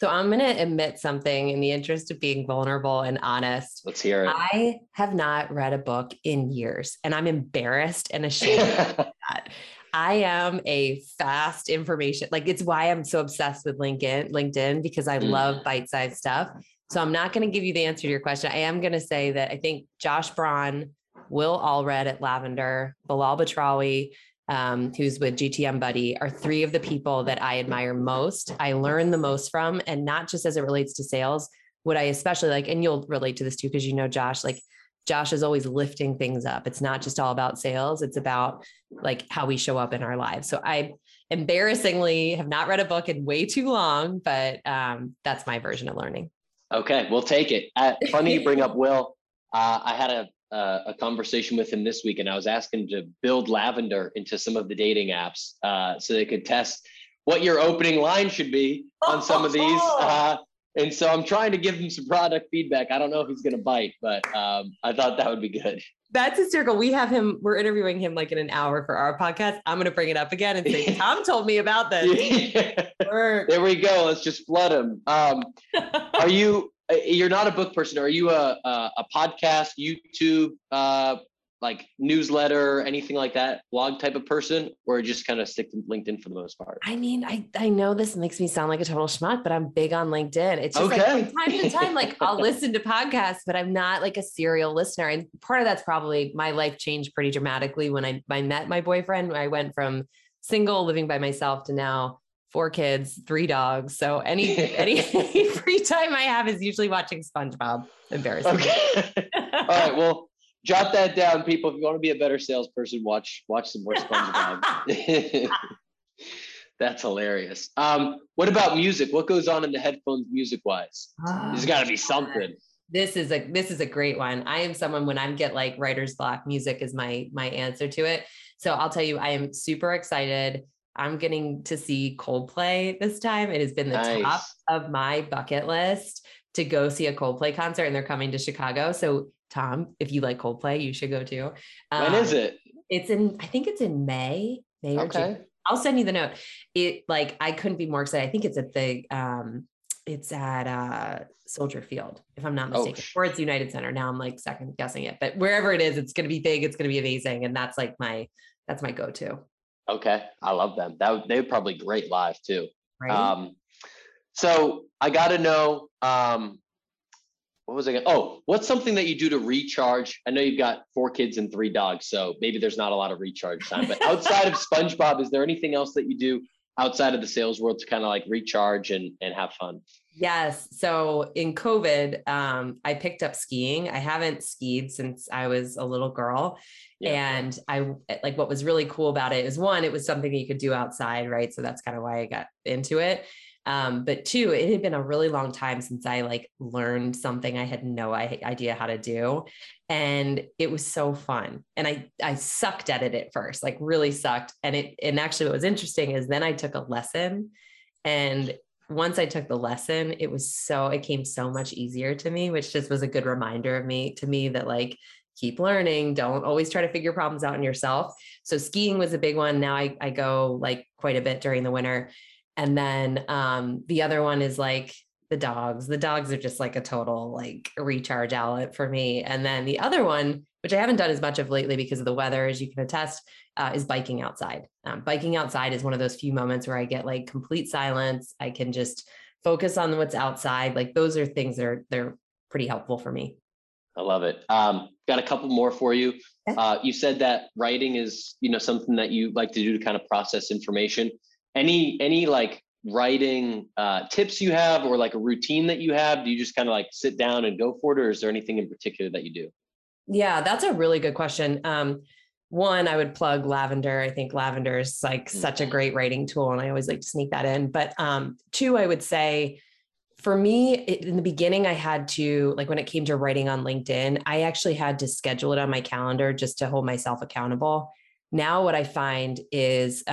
So I'm going to admit something in the interest of being vulnerable and honest. Let's hear it. I have not read a book in years, and I'm embarrassed and ashamed of that. I am a fast information. Like, it's why I'm so obsessed with LinkedIn, because I love bite-sized stuff. So I'm not going to give you the answer to your question. I am going to say that I think Josh Braun, Will Allred at Lavender, Bilal Batrawi, who's with GTM Buddy, are three of the people that I admire most. I learn the most from, and not just as it relates to sales. What I especially like, and you'll relate to this too, because you know Josh, like Josh is always lifting things up. It's not just all about sales. It's about like how we show up in our lives. So I embarrassingly have not read a book in way too long, but that's my version of learning. Okay, we'll take it. Funny you bring up Will. I had a conversation with him this week, and I was asking him to build Lavender into some of the dating apps so they could test what your opening line should be on some of these. And so I'm trying to give him some product feedback. I don't know if he's going to bite, but I thought that would be good. That's hysterical. We have him, we're interviewing him like in an hour for our podcast. I'm going to bring it up again and say, Tom told me about this. Yeah. There we go. Let's just flood him. Are you, you're not a book person. Are you a podcast, YouTube, like newsletter, anything like that, blog type of person, or just kind of stick to LinkedIn for the most part? I mean, I know this makes me sound like a total schmuck, but I'm big on LinkedIn. It's just okay. Like from time to time, like I'll listen to podcasts, but I'm not like a serial listener. And part of that's probably my life changed pretty dramatically when I met my boyfriend. I went from single, living by myself, to now 4 kids, 3 dogs. So any free time I have is usually watching SpongeBob. Embarrassing. Okay. All right. Well, jot that down, people. If you want to be a better salesperson, watch some more SpongeBob. That's hilarious. What about music? What goes on in the headphones music-wise? There's got to be something. This is a great one. I am someone, when I get like writer's block, music is my answer to it. So I'll tell you, I am super excited. I'm getting to see Coldplay this time. It has been the top of my bucket list to go see a Coldplay concert, and they're coming to Chicago. So Tom, if you like Coldplay, you should go too. When is it? I think it's in May or June. I'll send you the note. I couldn't be more excited. I think it's at Soldier Field, if I'm not mistaken, or it's United Center. Now I'm like second guessing it, but wherever it is, it's going to be big. It's going to be amazing. And that's like my go-to. Okay. I love them. They would probably great live too. Right? So I got to know, what's something that you do to recharge? I know you've got 4 kids and 3 dogs, so maybe there's not a lot of recharge time, but outside of SpongeBob, is there anything else that you do outside of the sales world to kind of like recharge and have fun? Yes. So in COVID, I picked up skiing. I haven't skied since I was a little girl. Yeah. And what was really cool about it is, one, it was something that you could do outside, right? So that's kind of why I got into it. But two, it had been a really long time since I like learned something I had no idea how to do. And it was so fun. And I sucked at it at first, like really sucked. And actually what was interesting is then I took a lesson, and once I took the lesson, it came so much easier to me, which just was a good reminder to me that like, keep learning. Don't always try to figure problems out on yourself. So skiing was a big one. Now I go like quite a bit during the winter. And then the other one is like the dogs. The dogs are just like a total like recharge outlet for me. And then the other one, which I haven't done as much of lately because of the weather, as you can attest, is biking outside. Biking outside is one of those few moments where I get like complete silence. I can just focus on what's outside. Like those are things that they're pretty helpful for me. I love it. Got a couple more for you. You said that writing is, something that you like to do to kind of process information. Any like writing tips you have, or like a routine that you have? Do you just kind of like sit down and go for it, or is there anything in particular that you do? Yeah, that's a really good question. One, I would plug Lavender. I think Lavender is like such a great writing tool, and I always like to sneak that in. But two, I would say for me, in the beginning, I had to, like when it came to writing on LinkedIn, I actually had to schedule it on my calendar just to hold myself accountable. Now what I find is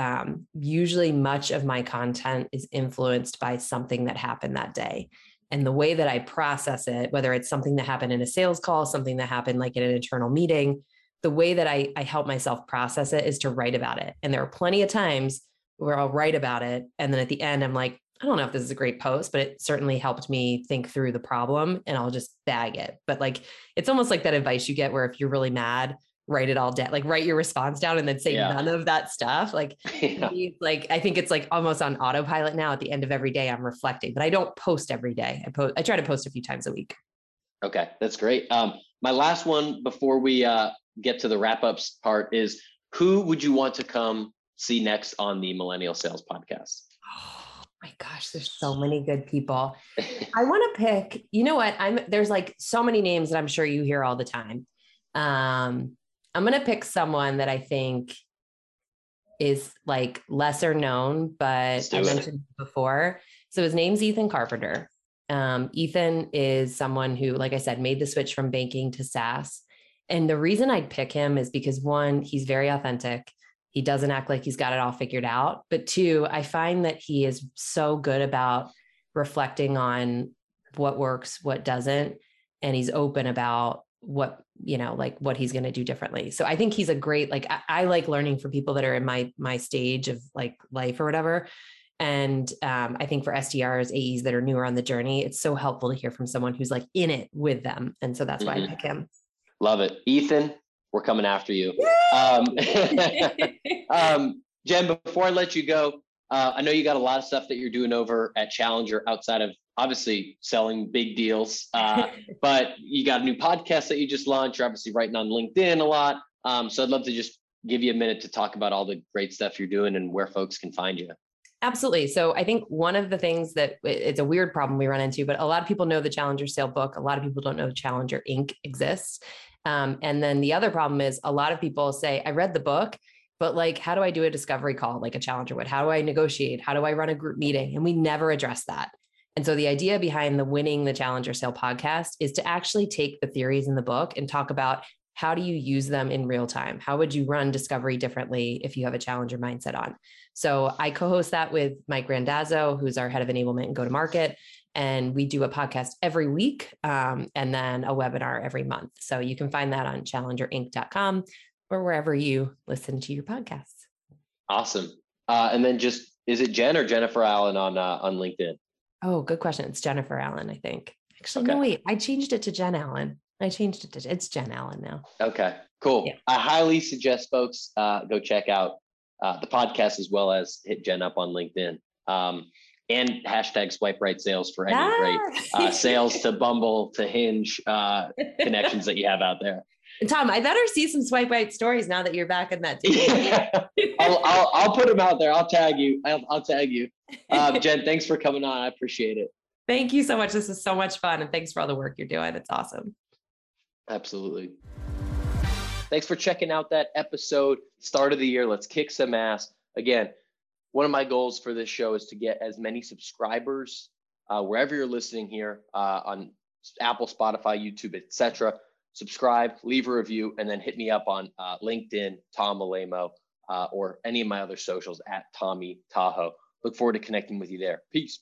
usually much of my content is influenced by something that happened that day. And the way that I process it, whether it's something that happened in a sales call, something that happened like in an internal meeting, the way that I help myself process it is to write about it. And there are plenty of times where I'll write about it, and then at the end, I'm like, I don't know if this is a great post, but it certainly helped me think through the problem, and I'll just bag it. But like, it's almost like that advice you get where if you're really mad, write it all down, like write your response down and then say none of that stuff. Like, like I think it's like almost on autopilot now. At the end of every day, I'm reflecting, but I don't post every day. I try to post a few times a week. Okay. That's great. My last one before we get to the wrap-ups part is, who would you want to come see next on the Millennial Sales Podcast? Oh my gosh, there's so many good people. I want to pick, there's like so many names that I'm sure you hear all the time. I'm going to pick someone that I think is like lesser known, but I mentioned before. So his name's Ethan Carpenter. Ethan is someone who, like I said, made the switch from banking to SaaS. And the reason I'd pick him is because, one, he's very authentic. He doesn't act like he's got it all figured out. But two, I find that he is so good about reflecting on what works, what doesn't. And he's open about what, you know, like what he's going to do differently. So I think he's a great, like, I like learning from people that are in my stage of like life or whatever. And I think for SDRs, AEs that are newer on the journey, it's so helpful to hear from someone who's like in it with them. And so that's why I pick him. Love it. Ethan, we're coming after you. Jen, before I let you go, I know you got a lot of stuff that you're doing over at Challenger outside of obviously selling big deals, but you got a new podcast that you just launched. You're obviously writing on LinkedIn a lot. So I'd love to just give you a minute to talk about all the great stuff you're doing and where folks can find you. Absolutely. So I think one of the things that it's a weird problem we run into, but a lot of people know the Challenger Sale book. A lot of people don't know Challenger Inc. exists. And then the other problem is a lot of people say, I read the book, but like, how do I do a discovery call like a Challenger would? How do I negotiate? How do I run a group meeting? And we never address that. And so the idea behind the Winning the Challenger Sale podcast is to actually take the theories in the book and talk about how do you use them in real time? How would you run discovery differently if you have a Challenger mindset on? So I co-host that with Mike Randazzo, who's our head of enablement and go-to-market. And we do a podcast every week and then a webinar every month. So you can find that on challengerinc.com. or wherever you listen to your podcasts. Awesome. And then just, is it Jen or Jennifer Allen on LinkedIn? Oh, good question. It's Jennifer Allen, I think. Actually, okay. No, wait, I changed it to Jen Allen. It's Jen Allen now. Okay, cool. Yeah. I highly suggest folks go check out the podcast as well as hit Jen up on LinkedIn. And hashtag swipe right sales for any great sales to Bumble, to Hinge connections that you have out there. Tom, I better see some swipe right stories now that you're back in that team. Yeah. I'll put them out there. I'll tag you. Jen, thanks for coming on. I appreciate it. Thank you so much. This is so much fun. And thanks for all the work you're doing. It's awesome. Absolutely. Thanks for checking out that episode. Start of the year. Let's kick some ass. Again, one of my goals for this show is to get as many subscribers wherever you're listening here on Apple, Spotify, YouTube, etc. Subscribe, leave a review, and then hit me up on LinkedIn, Tom Alemo, or any of my other socials at Tommy Tahoe. Look forward to connecting with you there. Peace.